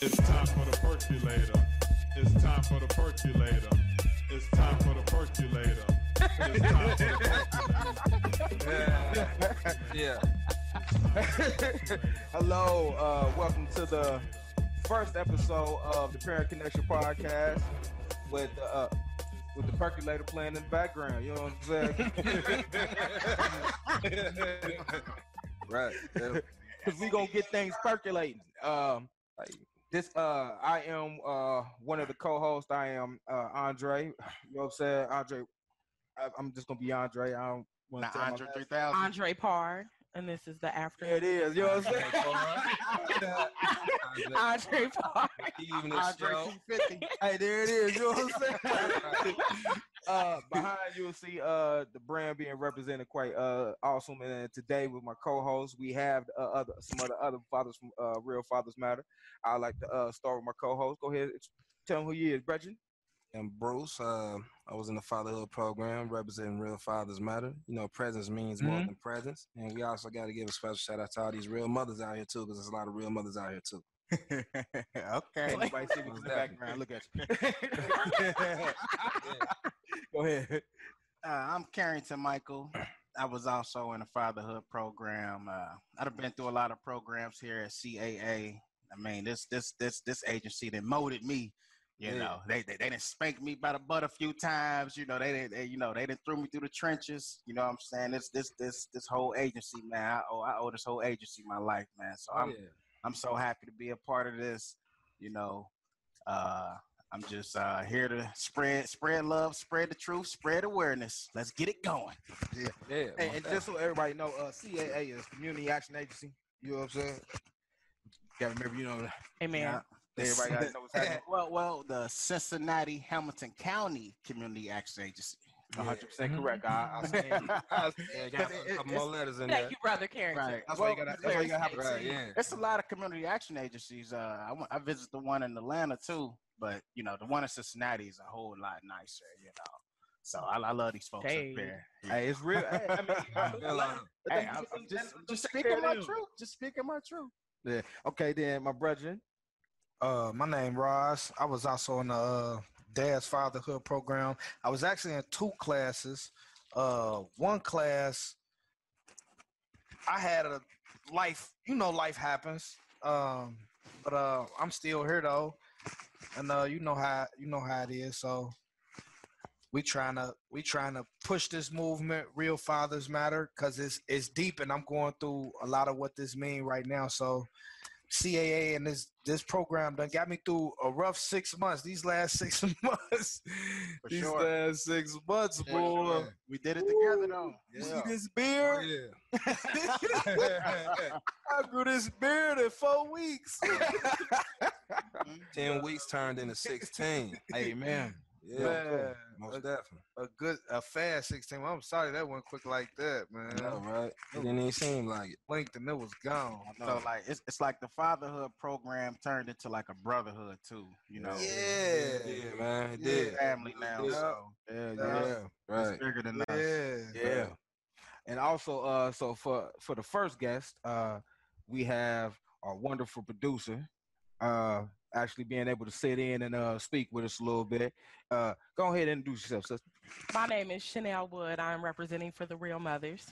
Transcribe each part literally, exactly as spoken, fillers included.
It's time for the percolator. It's time for the percolator. It's time for the percolator. It's time for the percolator. Yeah. yeah. Hello, uh, welcome to the first episode of the Parent Connection Podcast with uh, with the percolator playing in the background. You know what I'm saying? Right. Yeah. Cause we gonna get things percolating. Um, this uh, I am uh one of the co-hosts. I am uh Andre. You know what I'm saying? Andre. I, I'm just gonna be Andre. I don't want to. Andre three thousand. Andre Parr, and this is the after. It is. You know what I'm saying? Andre Parr. Andre two fifty. Hey, there it is. You know what I'm saying? Uh, behind you'll see uh the brand being represented quite uh awesome. And today with my co-host, we have uh, other some other other fathers from uh, Real Fathers Matter. I like to uh, start with my co-host. Go ahead, tell him who he is, Brethren. And Bruce, uh, I was in the fatherhood program representing Real Fathers Matter. You know, presence means more mm-hmm. than presence, and we also got to give a special shout out to all these real mothers out here too, because there's a lot of real mothers out here too. Okay. Anybody see what's in the background? Look at you. Go ahead. Uh, I'm Carrington Michael. I was also in a fatherhood program. Uh, I've been through a lot of programs here at C A A. I mean, this this this this agency that molded me. You yeah. know, they, they they didn't spank me by the butt a few times. You know, they they, they you know they didn't threw me through the trenches. You know what I'm saying? This this this this whole agency, man. I owe I owe this whole agency my life, man. So I'm. Yeah. I'm so happy to be a part of this, you know. Uh, I'm just uh, here to spread, spread love, spread the truth, spread awareness. Let's get it going. Yeah, yeah. Hey, and just so everybody know, uh, C A A is Community Action Agency. You know what I'm saying? Gotta remember, you know. Amen. You know, everybody gotta know what's happening. Well, well, the Cincinnati Hamilton County Community Action Agency. one hundred percent yeah. correct. I, I stand. I stand. Got a couple more letters in there. Thank you, brother Carrington. Right. That's well, why you got to have right, yeah. It's a lot of community action agencies. Uh, I, went, I visited the one in Atlanta, too. But, you know, the one in Cincinnati is a whole lot nicer, you know. So I, I love these folks hey. up there. Hey, it's real. Hey, I mean, hey, I'm, I'm just, just, just speaking my truth. Just speaking my truth. Yeah. Okay, then, my brethren. Uh, my name Roz. I was also in the... Uh, Dad's Fatherhood program. I was actually in two classes. Uh, one class, I had a life, you know, life happens. Um, but uh, I'm still here though, and uh, you know how you know how it is. So we trying to we trying to push this movement, Real Fathers Matter, because it's it's deep, and I'm going through a lot of what this means right now. So. C A A and this this program done got me through a rough six months. These last six months, For these sure. last six months, yeah, boy. Sure. We did it Ooh, together, though. You yeah. see this beard? Oh, yeah. I grew this beard in four weeks. Ten weeks turned into sixteen. Amen. Yeah, man, most a, definitely. A good, a fast sixteen. Well, I'm sorry that went quick like that, man. No, right? It didn't even seem like it. Blinked and it was gone. So like it's it's like the fatherhood program turned into like a brotherhood too. You know? Yeah, yeah, yeah man. It did. Yeah. Family now. Yeah. So. Yeah, yeah, yeah, right. It's bigger than yeah. us. Yeah, yeah. And also, uh, so for for the first guest, uh, we have our wonderful producer, uh. actually being able to sit in and uh, speak with us a little bit. Uh, go ahead and introduce yourself, sister. My name is Chanel Wood. I'm representing for the Real Mothers.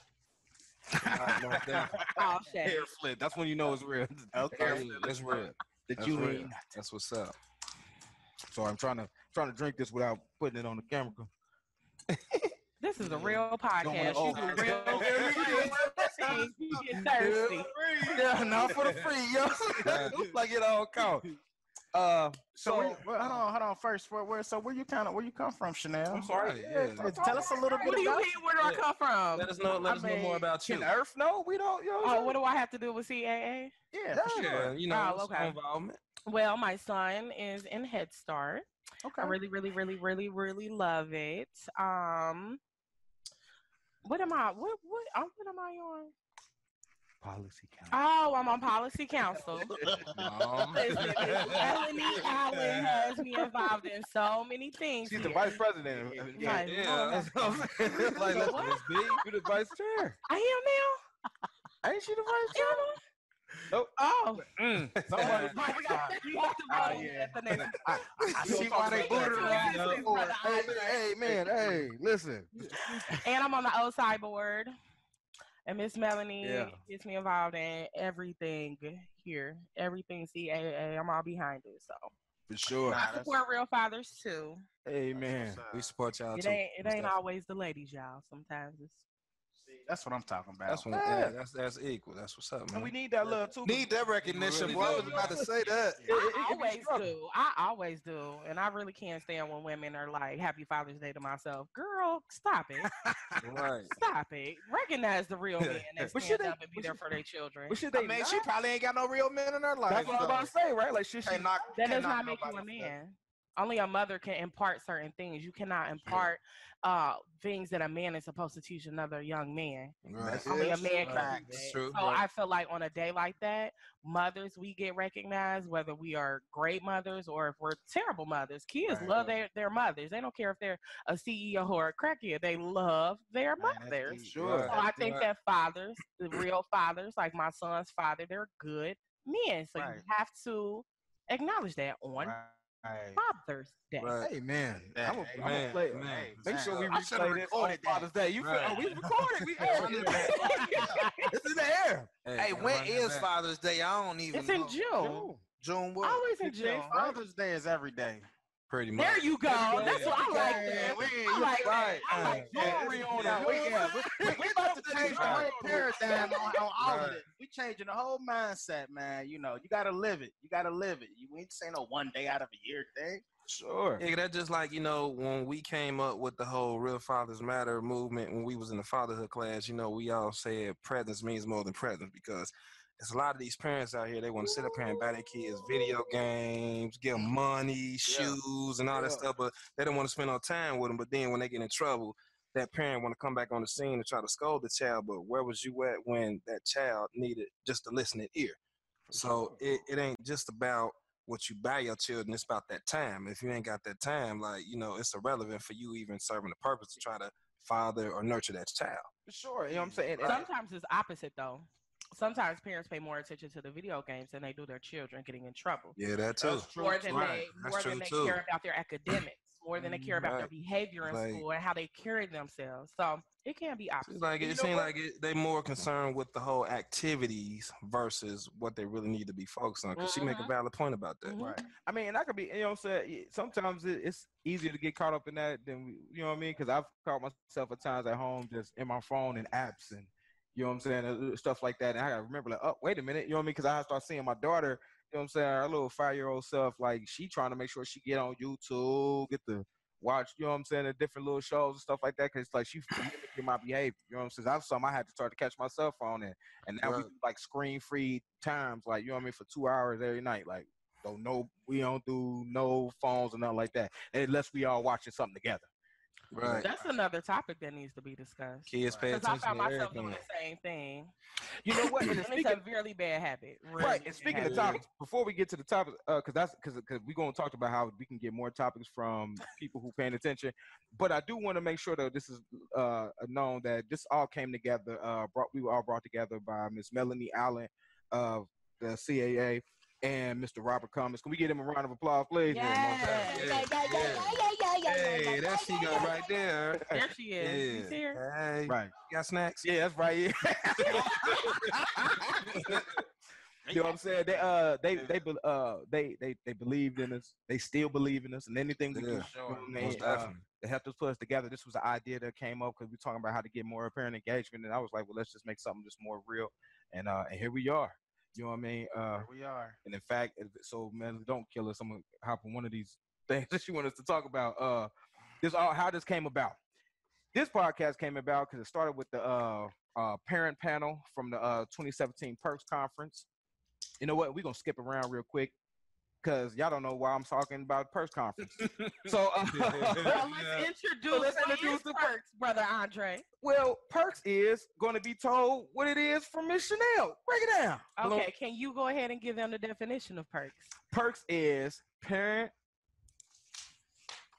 All hair flip. That's when you know it's real. Okay, okay. That's real. The That's Julie. Real. That's what's up. So I'm trying to trying to drink this without putting it on the camera. This is a real podcast. She's a real podcast. You get thirsty. Yeah, not for the free, yo. Looks like it all counts. Uh, so, so where, well, hold on, hold on. First, where, where, so where you kind of, where you come from, Chanel? I'm sorry. Yeah, yeah. Tell us a little bit. What do you mean? Where do I come from? Let us know. Let I us mean, know more about you. Can Earth know? We don't. You know, oh, what do I have to do with C A A? Yeah, for sure. You know, oh, okay. involvement. Well, my son is in Head Start. Okay. I really, really, really, really, really love it. Um, what am I? What what? What am I on? Policy Council. Oh, I'm on Policy Council. um. Listen, Melanie Allen has me involved in so many things. She's here. The vice president. Of, yeah, like, yeah. Oh, that's like, that's what? You're the vice chair. I am now. Ain't she the vice chair? Oh, oh. Mm. Somebody, you have to vote at the next. I, I see why they booted around. Hey, man, hey, listen. And I'm on the O S I board. And Miss Melanie yeah. gets me involved in everything here. Everything C A A. I'm all behind it, so. For sure. I support Real Fathers, too. Amen. We support y'all, too. It ain't, it ain't always the ladies, y'all. Sometimes it's. See, that's what I'm talking about. That's, what, yeah. Yeah, that's that's equal. That's what's up, man. And we need that love too. Need that recognition, really boy. Do. I was about to say that. It, it, it, I always do. I always do. And I really can't stand when women are like, "Happy Father's Day" to myself. Girl, stop it. Right. Stop it. Recognize the real men that stand they, up and be there for their children. But should they I mean, not? She probably ain't got no real men in her life. That's what I'm about to say, right? Like, she, she not, that does not make you a man. Only a mother can impart certain things. You cannot impart uh, things that a man is supposed to teach another young man. Right. Only a man can do that. So right. I feel like on a day like that, mothers, we get recognized, whether we are great mothers or if we're terrible mothers. Kids right. love their, their mothers. They don't care if they're a C E O or a crackhead. They love their mothers. Sure. So I think that fathers, the real fathers, like my son's father, they're good men. So right. you have to acknowledge that on right. Hey. Father's Day. Right. Hey, man. Hey, I'm a, man. I'm a play, man. Hey, make sure we replay this on Father's Day. You right. feel, oh, we recorded. We aired it. It's in the air. Hey, hey when is Father's Day? I don't even it's know. It's in June. June. June what? Always in June. Right? Father's Day is every day. Pretty much. There you go. Yeah, that's what I like. Yeah, we, I like right. that. I like yeah, jewelry on that. We, we, we about to change the whole paradigm on, on all right. of it. We changing the whole mindset, man. You know, you got to live it. You got to live it. You ain't saying no one day out of a year thing. Sure. Yeah, that's just like, you know, when we came up with the whole Real Fathers Matter movement, when we was in the fatherhood class, you know, we all said presence means more than presence because there's a lot of these parents out here, they want to sit up here and buy their kids video games, give them money, shoes, yeah. and all yeah. that stuff, but they don't want to spend no time with them. But then when they get in trouble, that parent want to come back on the scene and try to scold the child, but where was you at when that child needed just a listening ear? So it, it ain't just about what you buy your children, it's about that time. If you ain't got that time, like, you know, it's irrelevant for you even serving the purpose to try to father or nurture that child. Sure, you know what I'm saying? Sometimes it's opposite, though. Sometimes parents pay more attention to the video games than they do their children getting in trouble. Yeah, that's true. More than right. they, more than they care about their academics, more than they care about right. their behavior in like, school and how they carry themselves. So it can be opposite. It's like, it seems like it, they're more concerned with the whole activities versus what they really need to be focused on. Because mm-hmm. she make a valid point about that. Mm-hmm. Right. I mean, and I could be, you know what I'm saying, sometimes it, it's easier to get caught up in that than, we, you know what I mean? Because I've caught myself at times at home just in my phone and apps and, you know what I'm saying? Stuff like that. And I got to remember, like, oh, wait a minute. You know what I mean? Because I start seeing my daughter, you know what I'm saying, her little five-year-old self, like, she trying to make sure she get on YouTube, get to watch, you know what I'm saying, the different little shows and stuff like that. Because, like, she's mimicking my behavior. You know what I'm saying? That's something I had to start to catch myself on it. And now right. we do, like, screen-free times, like, you know what I mean, for two hours every night. Like, don't no, we don't do no phones or nothing like that, unless we all watching something together. Right. That's another topic that needs to be discussed. Kids pay attention. Because I found myself doing the same thing. You know what? And it's speaking, a really bad habit. Really right. And speaking habit. Of topics, before we get to the topics, because uh, that's because because we're gonna talk about how we can get more topics from people who paying attention. But I do want to make sure that this is uh, known that this all came together. Uh, brought we were all brought together by Miss Melanie Allen of the C A A and Mister Robert Cummins. Can we get him a round of applause, please? Yeah. Yeah. Yeah. Yeah. Yeah. Yeah. Hey, that she go right there. There she is. Yeah. She's here. Hey. Right. You got snacks? Yeah, that's right here. You know what I'm saying? They uh they they uh they they they believed in us. They still believe in us, and anything we yeah. can show they, uh, they helped us put us together. This was the idea that came up because we were talking about how to get more parent engagement, and I was like, well, let's just make something just more real, and uh and here we are. You know what I mean? Uh, here we are. And in fact, so man, don't kill us. I'm gonna hop on one of these things that she wanted us to talk about. Uh, this all how this came about. This podcast came about because it started with the uh, uh, parent panel from the uh, twenty seventeen PERKS conference. You know what? We're gonna skip around real quick because y'all don't know why I'm talking about PERKS conference. so uh, well, let's introduce, so let's introduce the PERKS, brother Andre. Well, PERKS is going to be told what it is from Miss Chanel. Break it down. Okay, Hello? Can you go ahead and give them the definition of PERKS? PERKS is parent.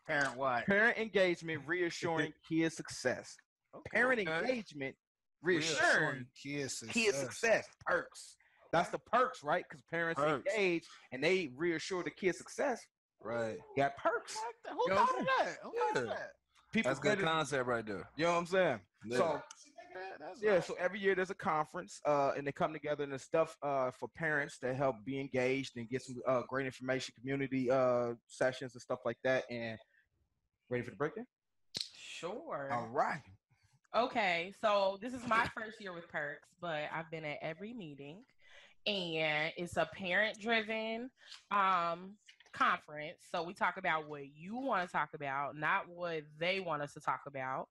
Parent what? Parent engagement reassuring kids' success. Okay. Parent engagement reassuring, reassuring kids' success. Kids' success. PERKS. That's the perks, right? Because parents perks. engage and they reassure the kid's success. Right. You got perks. Who you thought of that? Who yeah. thought of that? People that's good concept right there. You know what I'm saying? Yeah. So that's yeah, right. so every year there's a conference, uh, and they come together and there's stuff uh, for parents to help be engaged and get some uh, great information, community uh, sessions and stuff like that. And ready for the breakdown? Sure. All right. Okay, so this is my first year with PERKS, but I've been at every meeting, and it's a parent-driven um, conference. So we talk about what you want to talk about, not what they want us to talk about.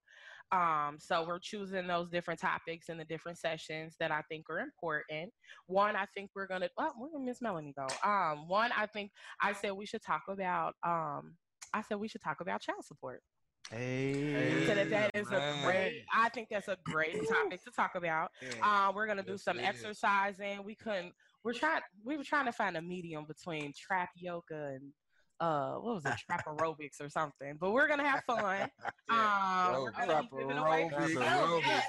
Um, so we're choosing those different topics in the different sessions that I think are important. One, I think we're going to, oh, where did Miss Melanie go? Um, one, I think I said we should talk about, um, I said we should talk about child support. Hey, so that, that is a great, I think that's a great topic to talk about. Uh, we're going to do some exercising. We couldn't, we're trying, we were trying to find a medium between trap yoga and Uh, what was it, trap aerobics or something? But we're gonna have fun. Yeah. Um, trap aerobics,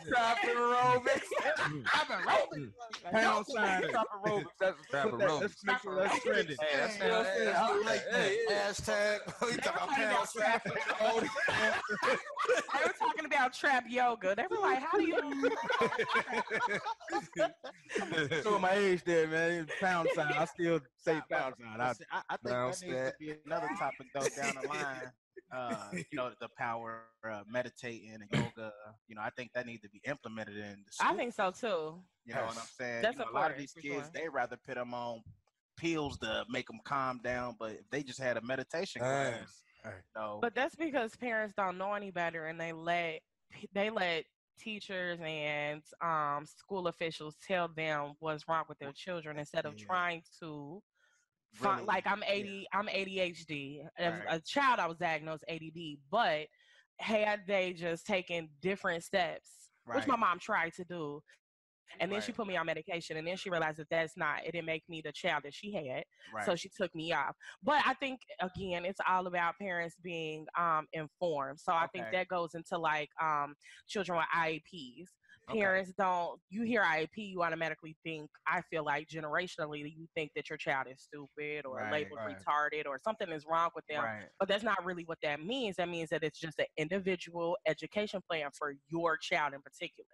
trap aerobics, trap aerobics. Pound sign, trap aerobics. That's trap aerobics. Let's make sure that's trending. Hashtag. We talking about trap aerobics. They were talking about trap yoga. They were like, "How do you?" So my age there, man. Pound sign. I still say pound sign. I think that needs to be another topic though down the line, uh, you know, the power of uh, meditating and yoga. You know, I think that needs to be implemented in the school. I think so too. You know yes. what I'm saying? That's you know, a lot of these kids, sure. they rather put them on pills to make them calm down, but if they just had a meditation class, uh, you know, but that's because parents don't know any better, and they let they let teachers and um, school officials tell them what's wrong with their children instead of yeah. trying to. Really? Like I'm eighty, yeah. I'm A D H D. As right. a child, I was diagnosed A D D. But had they just taken different steps, right. which my mom tried to do, and then right. she put me on medication, and then she realized that that's not. It didn't make me the child that she had, right. so she took me off. But I think again, it's all about parents being um, informed. So I okay. think that goes into like um, children with I E Ps. Okay. Parents don't, you hear I E P, you automatically think, I feel like generationally, you think that your child is stupid or right, labeled right. retarded or something is wrong with them. Right. But that's not really what that means. That means that it's just an individual education plan for your child in particular.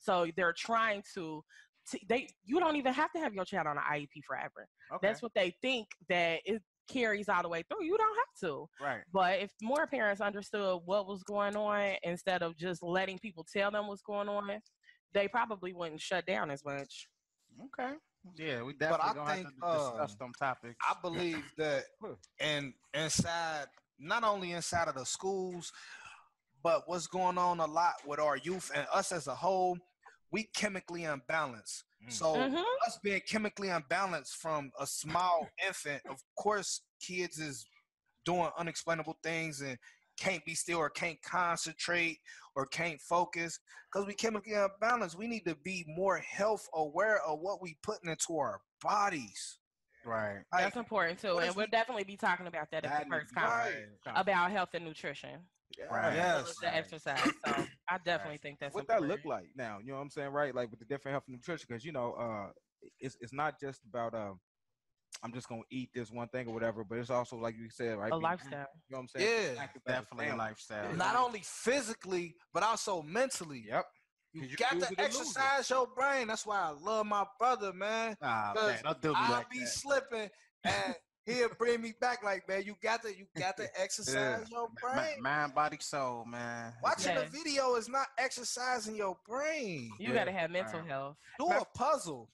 So they're trying to, to they you don't even have to have your child on an I E P forever. Okay. That's what they think that it carries all the way through. You don't have to. Right. But if more parents understood what was going on instead of just letting people tell them what's going on, they probably wouldn't shut down as much. Okay. Yeah, we definitely don't have to discuss um, them topics. I believe that and in, inside, not only inside of the schools, but what's going on a lot with our youth and us as a whole, we chemically unbalanced. Mm. So mm-hmm. us being chemically unbalanced from a small infant, of course, kids is doing unexplainable things and can't be still or can't concentrate or can't focus because we chemically unbalanced. We need to be more health aware of what we putting into our bodies. Right. Like, that's important too. And we'll we, definitely be talking about that at the first conference right. about health and nutrition. Yeah. Right. Yes. The right. exercise. So I definitely right. think that's what important. That look like now, you know what I'm saying? Right. Like with the different health and nutrition, because you know, uh, it's, it's not just about, um, uh, I'm just going to eat this one thing or whatever, but it's also, like you said, right? A lifestyle. You know what I'm saying? Yeah, definitely a lifestyle. Not only physically, but also mentally. Yep. You got to exercise your brain. That's why I love my brother, man. Nah, man, don't do me like that. I'll be slipping, and he'll bring me back like, man, you got to, you got to exercise yeah. your brain. Mind, body, soul, man. Watching yeah. a video is not exercising your brain. You yeah. got to have mental right. health. Do my, a puzzle.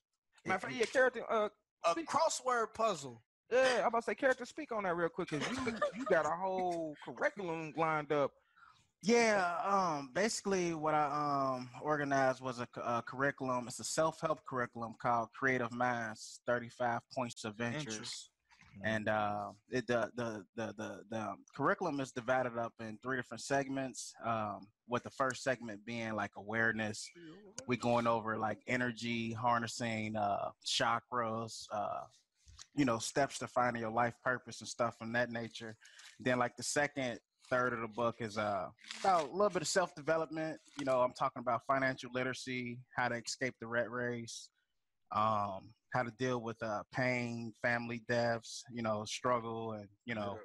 My friend, yeah, character, uh, a crossword puzzle. Yeah, I'm about to say, character, speak on that real quick, because you, you got a whole curriculum lined up. Yeah, um, basically what I um, organized was a, a curriculum. It's a self-help curriculum called Creative Minds thirty-five Points of Ventures. Mm-hmm. And uh, it, the, the, the, the, the curriculum is divided up in three different segments, um, with the first segment being like awareness. We're going over like energy, harnessing uh, chakras, uh, you know, steps to finding your life purpose and stuff from that nature. Then like the second third of the book is uh, about a little bit of self-development. You know, I'm talking about financial literacy, how to escape the rat race. um, how to deal with uh, pain, family deaths, you know, struggle, and, you know, yeah.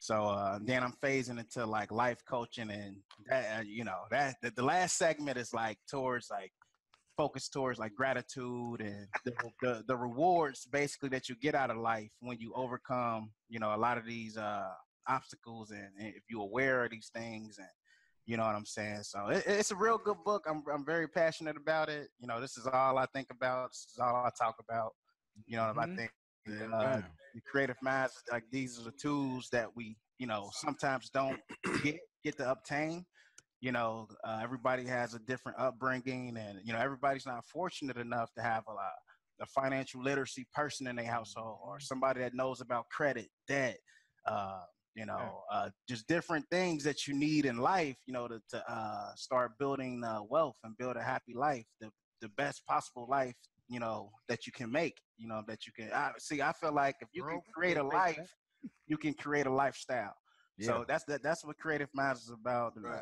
So uh, then I'm phasing into like life coaching, and that, uh, you know, that the, the last segment is like towards like focus towards like gratitude and the, the, the rewards basically that you get out of life when you overcome, you know, a lot of these uh, obstacles, and, and if you're aware of these things, and you know what I'm saying. So it, it's a real good book. I'm, I'm very passionate about it. You know, this is all I think about. This is all I talk about. You know, mm-hmm. I think. And, uh, the creative minds, like these are the tools that we, you know, sometimes don't get, get to obtain. You know, uh, everybody has a different upbringing, and, you know, everybody's not fortunate enough to have a, a, a financial literacy person in their household, or somebody that knows about credit, debt, uh, you know, uh, just different things that you need in life, you know, to, to uh, start building uh, wealth and build a happy life, the, the best possible life, you know, that you can make, you know, that you can I, see. I feel like if you can create a life, you can create a lifestyle. Yeah. So that's that. That's what Creative Minds is about. And, uh,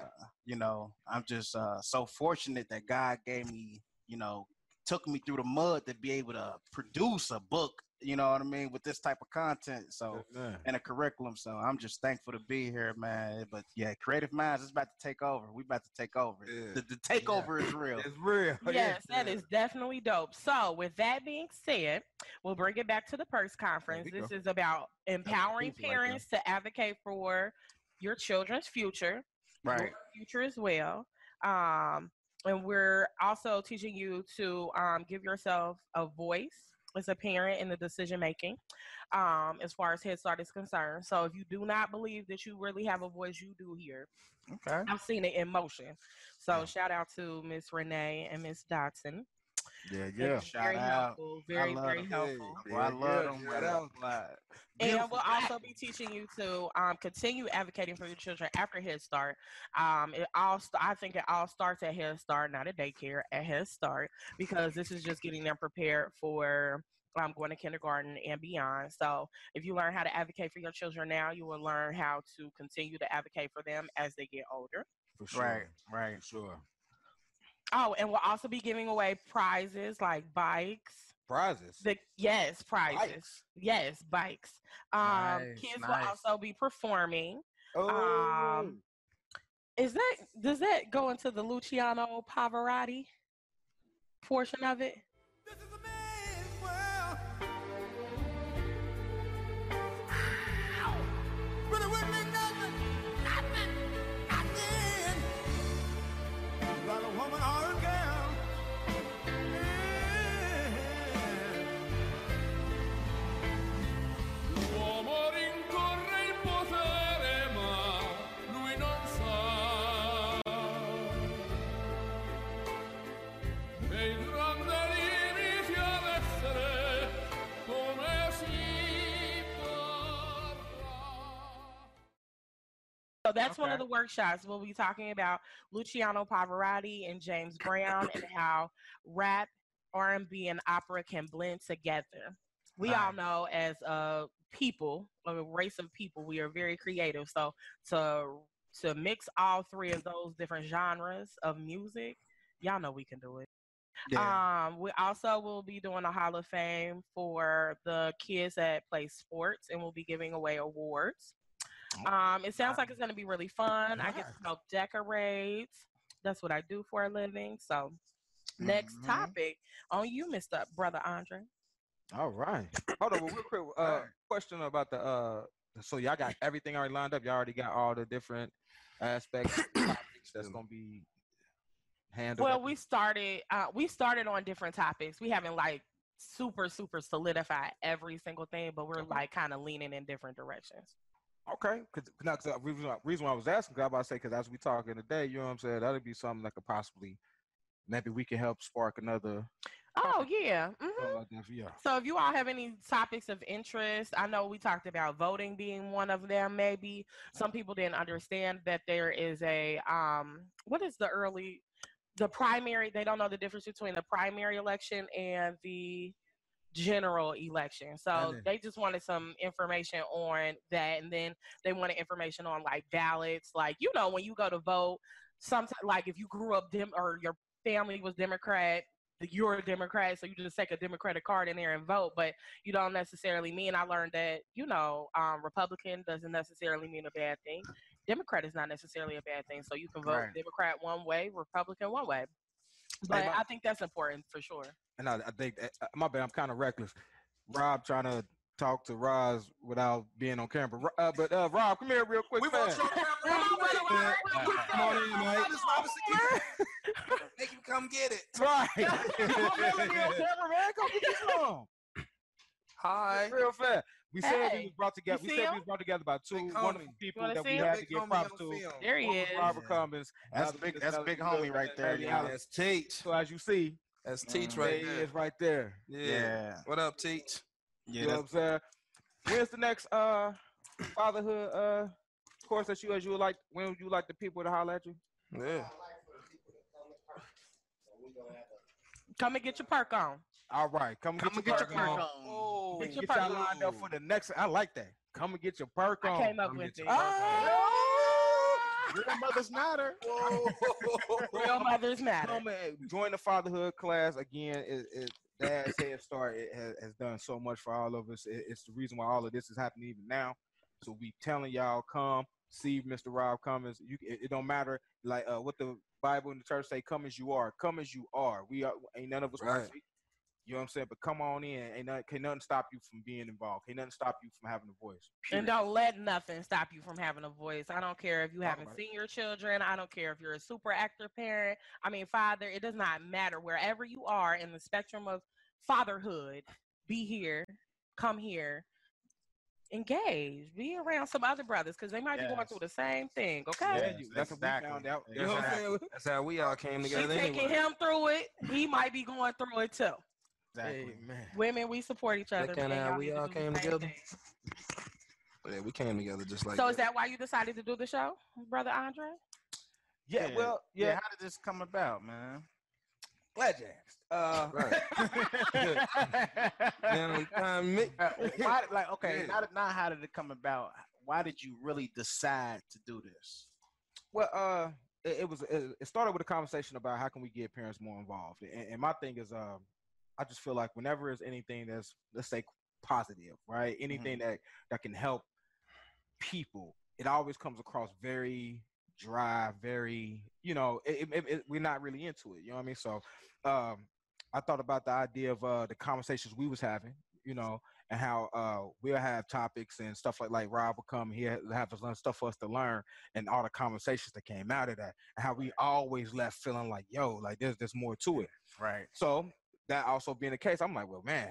you know, I'm just uh, so fortunate that God gave me, you know, took me through the mud to be able to produce a book, you know what I mean, with this type of content. So yeah. And a curriculum. So I'm just thankful to be here, man. But yeah, Creative Minds is about to take over. We about to take over. Yeah. The, the takeover yeah. is real. It's real. Yes, yes that yeah. is definitely dope. So with that being said, we'll bring it back to the PERKS conference. This go. is about empowering parents like to advocate for your children's future, right? Your future as well. Um, and we're also teaching you to um, give yourself a voice as a parent in the decision making, um, as far as Head Start is concerned. So if you do not believe that you really have a voice, you do here. Okay. I've seen it in motion. So yeah. Shout out to Miss Renee and Miss Dodson. Yeah, yeah. Shout very out. helpful. Very, very them. helpful. Well, I love yeah, them. Yeah. And we'll also be teaching you to um, continue advocating for your children after Head Start. Um, it all st I think it all starts at Head Start, not at daycare, at Head Start, because this is just getting them prepared for um, going to kindergarten and beyond. So if you learn how to advocate for your children now, you will learn how to continue to advocate for them as they get older. For sure. Right, right, sure. Oh, and we'll also be giving away prizes like bikes. Prizes? The, yes, prizes. Bikes. Yes, bikes. Um, nice, kids nice. will also be performing. Oh. Um, is that, does that go into the Luciano Pavarotti portion of it? This is a man's world. Really wouldn't mean nothing. Nothing. Nothing. Not a woman. So that's okay. one of the workshops. We'll be talking about Luciano Pavarotti and James Brown and how rap, R and B, and opera can blend together. We all, all right. know as a people, a race of people, we are very creative. So to, to mix all three of those different genres of music, y'all know we can do it. Yeah. Um, we also will be doing a Hall of Fame for the kids that play sports, and we'll be giving away awards. Um, it sounds like it's going to be really fun. I get to help decorate. That's what I do for a living. So mm-hmm. next topic on you, Mister Brother Andre. All right. Hold on. Real quick uh, question about the, uh, so y'all got everything already lined up. Y'all already got all the different aspects topics that's going to be handled. Well, we started, uh, we started on different topics. We haven't like super, super solidified every single thing, but we're okay. like kind of leaning in different directions. Okay, because now the reason, reason why I was asking, I was say, because as we talking today, you know what I'm saying, that'd be something that could possibly, maybe we can help spark another. Oh yeah. Mm-hmm. uh, yeah. So if you all have any topics of interest, I know we talked about voting being one of them. Maybe some people didn't understand that there is a um, what is the early, the primary? They don't know the difference between the primary election and the general election. So they just wanted some information on that, and then they wanted information on like ballots, like, you know, when you go to vote, sometimes like if you grew up dem or your family was Democrat, that you're a Democrat, so you just take a Democratic card in there and vote, but you don't necessarily mean, I learned that, you know, um, Republican doesn't necessarily mean a bad thing. Democrat is not necessarily a bad thing, so you can vote right. Democrat one way, Republican one way. But hey, my, I think that's important for sure. And I, I think, that, my bad, I'm kind of reckless. Rob trying to talk to Roz without being on camera. Uh, but uh, Rob, come here real quick. We want your camera. Come on in, mate. Make him come get it. Right. Hi. Real fast. We said hey. we was brought together. You we said him? we was brought together by two wonderful people that we him? had they to give props to. There he is. Robert Cummins. That's uh, big. That's big homie right there. Yeah. That's Teach. So as you see, that's Teach mm-hmm. right there. Is right there. Yeah. yeah. What up, Teach? Yeah. You know what I'm saying? Where's the next uh fatherhood uh course that you as you would like? When would you like the people to holler at you? Yeah. Come and get your perk on. All right, come, come and get your perk on. on. Oh, get your get perk lined up for the next. I like that. Come and get your perk on. I came up come with it. Oh, real mothers matter. Whoa. Real mothers matter. Come and join the fatherhood class again. It, it, Dad's Head Start it has, has done so much for all of us. It, it's the reason why all of this is happening even now. So we telling y'all, come see Mister Rob Cummins. You, it, it don't matter like uh, what the Bible and the church say. Come as you are. Come as you are. We are, ain't none of us. Right. You know what I'm saying? But come on in. Ain't nothing, can nothing stop you from being involved. Can nothing stop you from having a voice. Period. And don't let nothing stop you from having a voice. I don't care if you Talk haven't seen it. your children. I don't care if you're a super active parent. I mean, father, it does not matter. Wherever you are in the spectrum of fatherhood, be here, come here, engage, be around some other brothers because they might yes. be going through the same thing. Okay, yes, that's exactly. what we found out. That's, you know what how, what that's how we all came together. She's taking anyway. him through it. He might be going through it too. Exactly. Amen. Women, we support each other. Kind of we all came together. Yeah, we came together just like. So that. Is that why you decided to do the show, Brother Andre? Yeah. yeah. Well, yeah. yeah. How did this come about, man? Glad you asked. Uh, right. uh, why, like, okay, yeah. not, not how did it come about? Why did you really decide to do this? Well, uh, it, it was. It, it started with a conversation about how can we get parents more involved, and, and my thing is, um. I just feel like whenever there's anything that's, let's say, positive, right? Anything mm-hmm. that, that can help people, it always comes across very dry, very, you know, it, it, it, we're not really into it. You know what I mean? So um, I thought about the idea of uh, the conversations we was having, you know, and how uh, we'll have topics and stuff like, like Rob will come, he'll have us learn stuff for us to learn and all the conversations that came out of that and how we always left feeling like, yo, like there's, there's more to it. Right. So that also being the case, I'm like, well, man,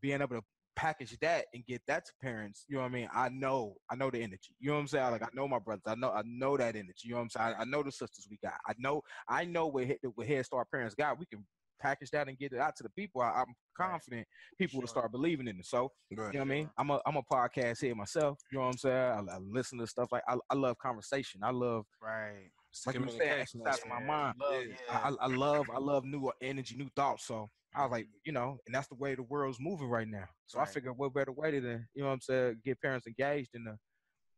being able to package that and get that to parents, you know what I mean? I know, I know the energy. You know what I'm saying? Like, I know my brothers. I know, I know that energy. You know what I'm saying? I, I know the sisters we got. I know, I know what what Head Start parents got. We can package that and get it out to the people. I, I'm confident people sure. will start believing in it. So, Good. you know what I mean? I'm a I'm a podcast head myself. You know what I'm saying? I, I listen to stuff like I I love conversation. I love right. Like you said, exercise yeah. my mind. Love, yeah. I, I love I love new energy, new thoughts. So. I was like, you know, and that's the way the world's moving right now. So right. I figured what better way to, then, you know what I'm saying, get parents engaged and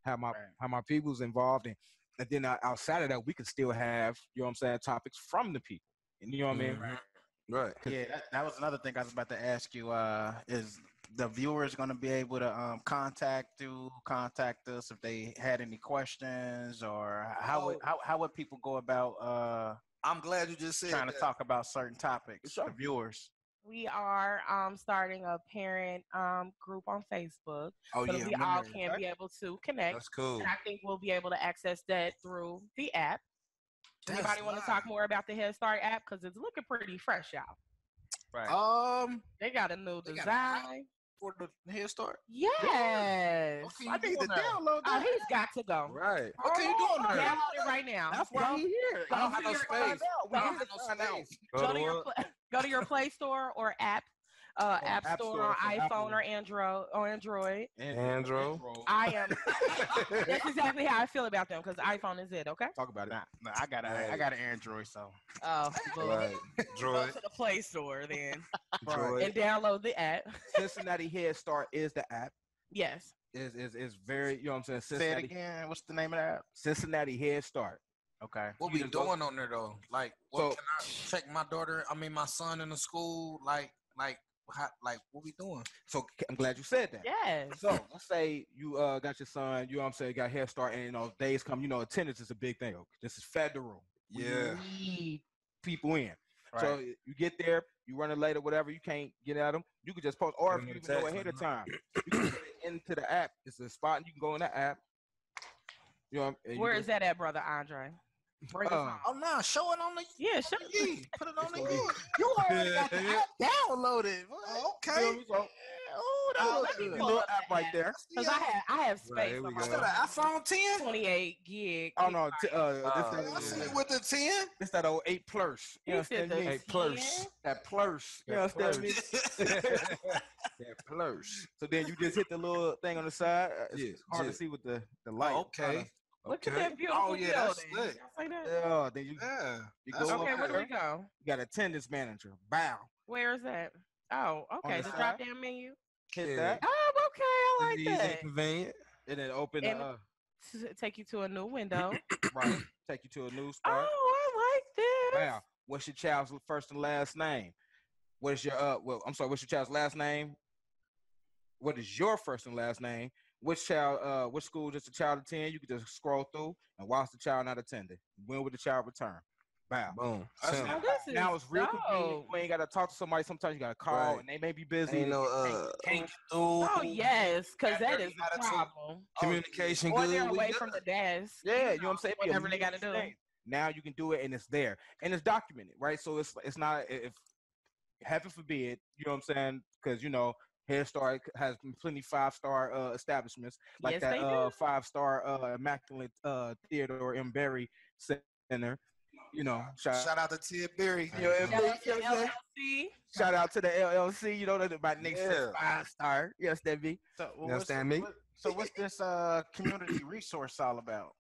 have my right. have my people's involved. And, and then outside of that, we could still have, you know what I'm saying, topics from the people. And you know what mm-hmm. I mean? Right. right. Yeah, that, that was another thing I was about to ask you. Uh, is the viewers going to be able to um, contact you, contact us if they had any questions? Or how, oh. would, how, how would people go about uh, – I'm glad you just said trying to that. talk about certain topics sure. for viewers. We are um, starting a parent um, group on Facebook. Oh, so yeah, we all can that. be able to connect. That's cool. And I think we'll be able to access that through the app. That's Anybody want to talk more about the Head Start app? Because it's looking pretty fresh, y'all. Right. Um, they got a new design. For the Head Start? Yes. yes. Okay, I need to download that. Oh, he's got to go. Right. Okay, you doing that? Download it right now. That's why he's here. I don't have no space. We don't have no space. Go to your go to your Play Store or app, uh, oh, app, app Store, store on iPhone Apple. or Android. Or Android. Android. I am. That's exactly how I feel about them because iPhone is it. Okay. Talk about it. Nah, nah, I got a, right. I got an Android, so. Oh, right. Go to the Play Store then. Droid. And download the app. Cincinnati Head Start is the app. Yes. Is is is very, you know what I'm saying? Cincinnati, Say it again. What's the name of the app? Cincinnati Head Start. Okay. What you we doing go- on there though? Like, what so, can I check my daughter? I mean, my son in the school. Like, like, how, like, what we doing? So I'm glad you said that. Yes. So let's say you uh, got your son. You know what I'm saying? Got Head Start, and you know days come. You know attendance is a big thing. This is federal. Yeah. We need people in. Right. So you get there, you running late or whatever. You can't get at them. You could just post, or if you even know ahead of time, you can put it into the app. It's a spot, and you can go in the app. You know, where is that at, brother Andre? Bring uh, it oh no, show it on the yeah, show it. E. Put it on the E. You already got the app downloaded. Oh, okay. Yeah, oh, that oh, let me pull up app right there. Because yeah. I have I have space. Right, on my iPhone ten, twenty-eight gig. Oh no, t- uh, uh, this uh, I see yeah. it with the ten. It's that old eight plus. You understand me? Eight plus. That plus. You understand me? That plus. So then you just hit the little thing on the side. It's yeah, hard yeah. to see with the the light. Oh, okay. Look okay. at that beautiful oh, yeah, building. That's lit. Like that? Yeah, then you, yeah. you go okay, where do we go? You got attendance manager. Bow. Where is that? Oh, okay. On the, the drop down menu. Hit yeah. that. Oh, okay. I like These that. Easy and convenient. And then open and uh, take you to a new window. Right. Take you to a new spot. Oh, I like this. Wow. What's your child's first and last name? What is your uh well, I'm sorry, what's your child's last name? What is your first and last name? Which child, uh, which school does the child attend? You can just scroll through and watch the child not attending. When would the child return? Wow. Boom. Now, now it's real convenient. You ain't got to talk to somebody. Sometimes you got to call right. and they may be busy. Ain't no, uh, can't get through. Oh, yes, because that is a problem. Communication good. Or they're away from the desk. Yeah, you know what I'm saying? Whatever they got to do. Now you can do it and it's there. And it's documented, right? So it's it's not, if heaven forbid, you know what I'm saying? Because, you know, Head Start has plenty five-star uh, establishments, like yes, that uh, five-star uh, immaculate uh, Theodore M. Berry Center. You know, shout, shout out to Tia Berry. You know, shout, shout out to the L L C. You know, that's my next yeah. five-star. Yes, that be. So, well, what's, that what, so what's this uh, community resource all about?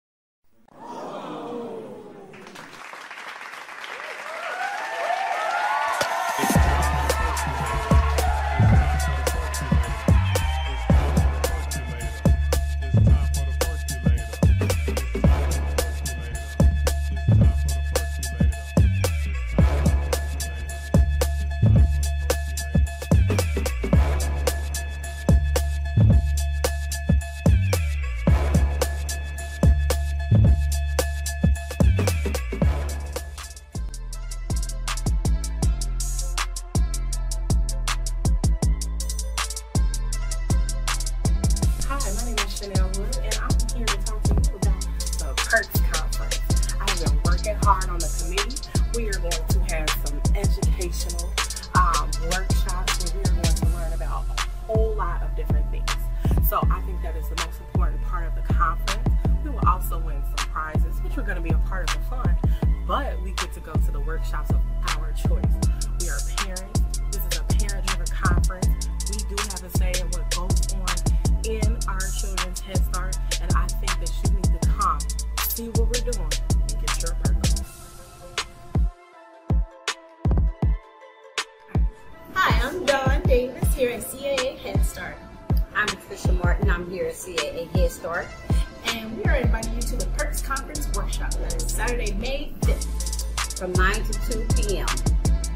From nine to two p.m.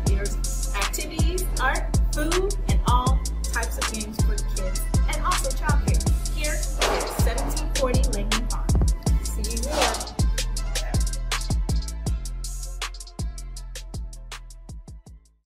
There's activities, art, food,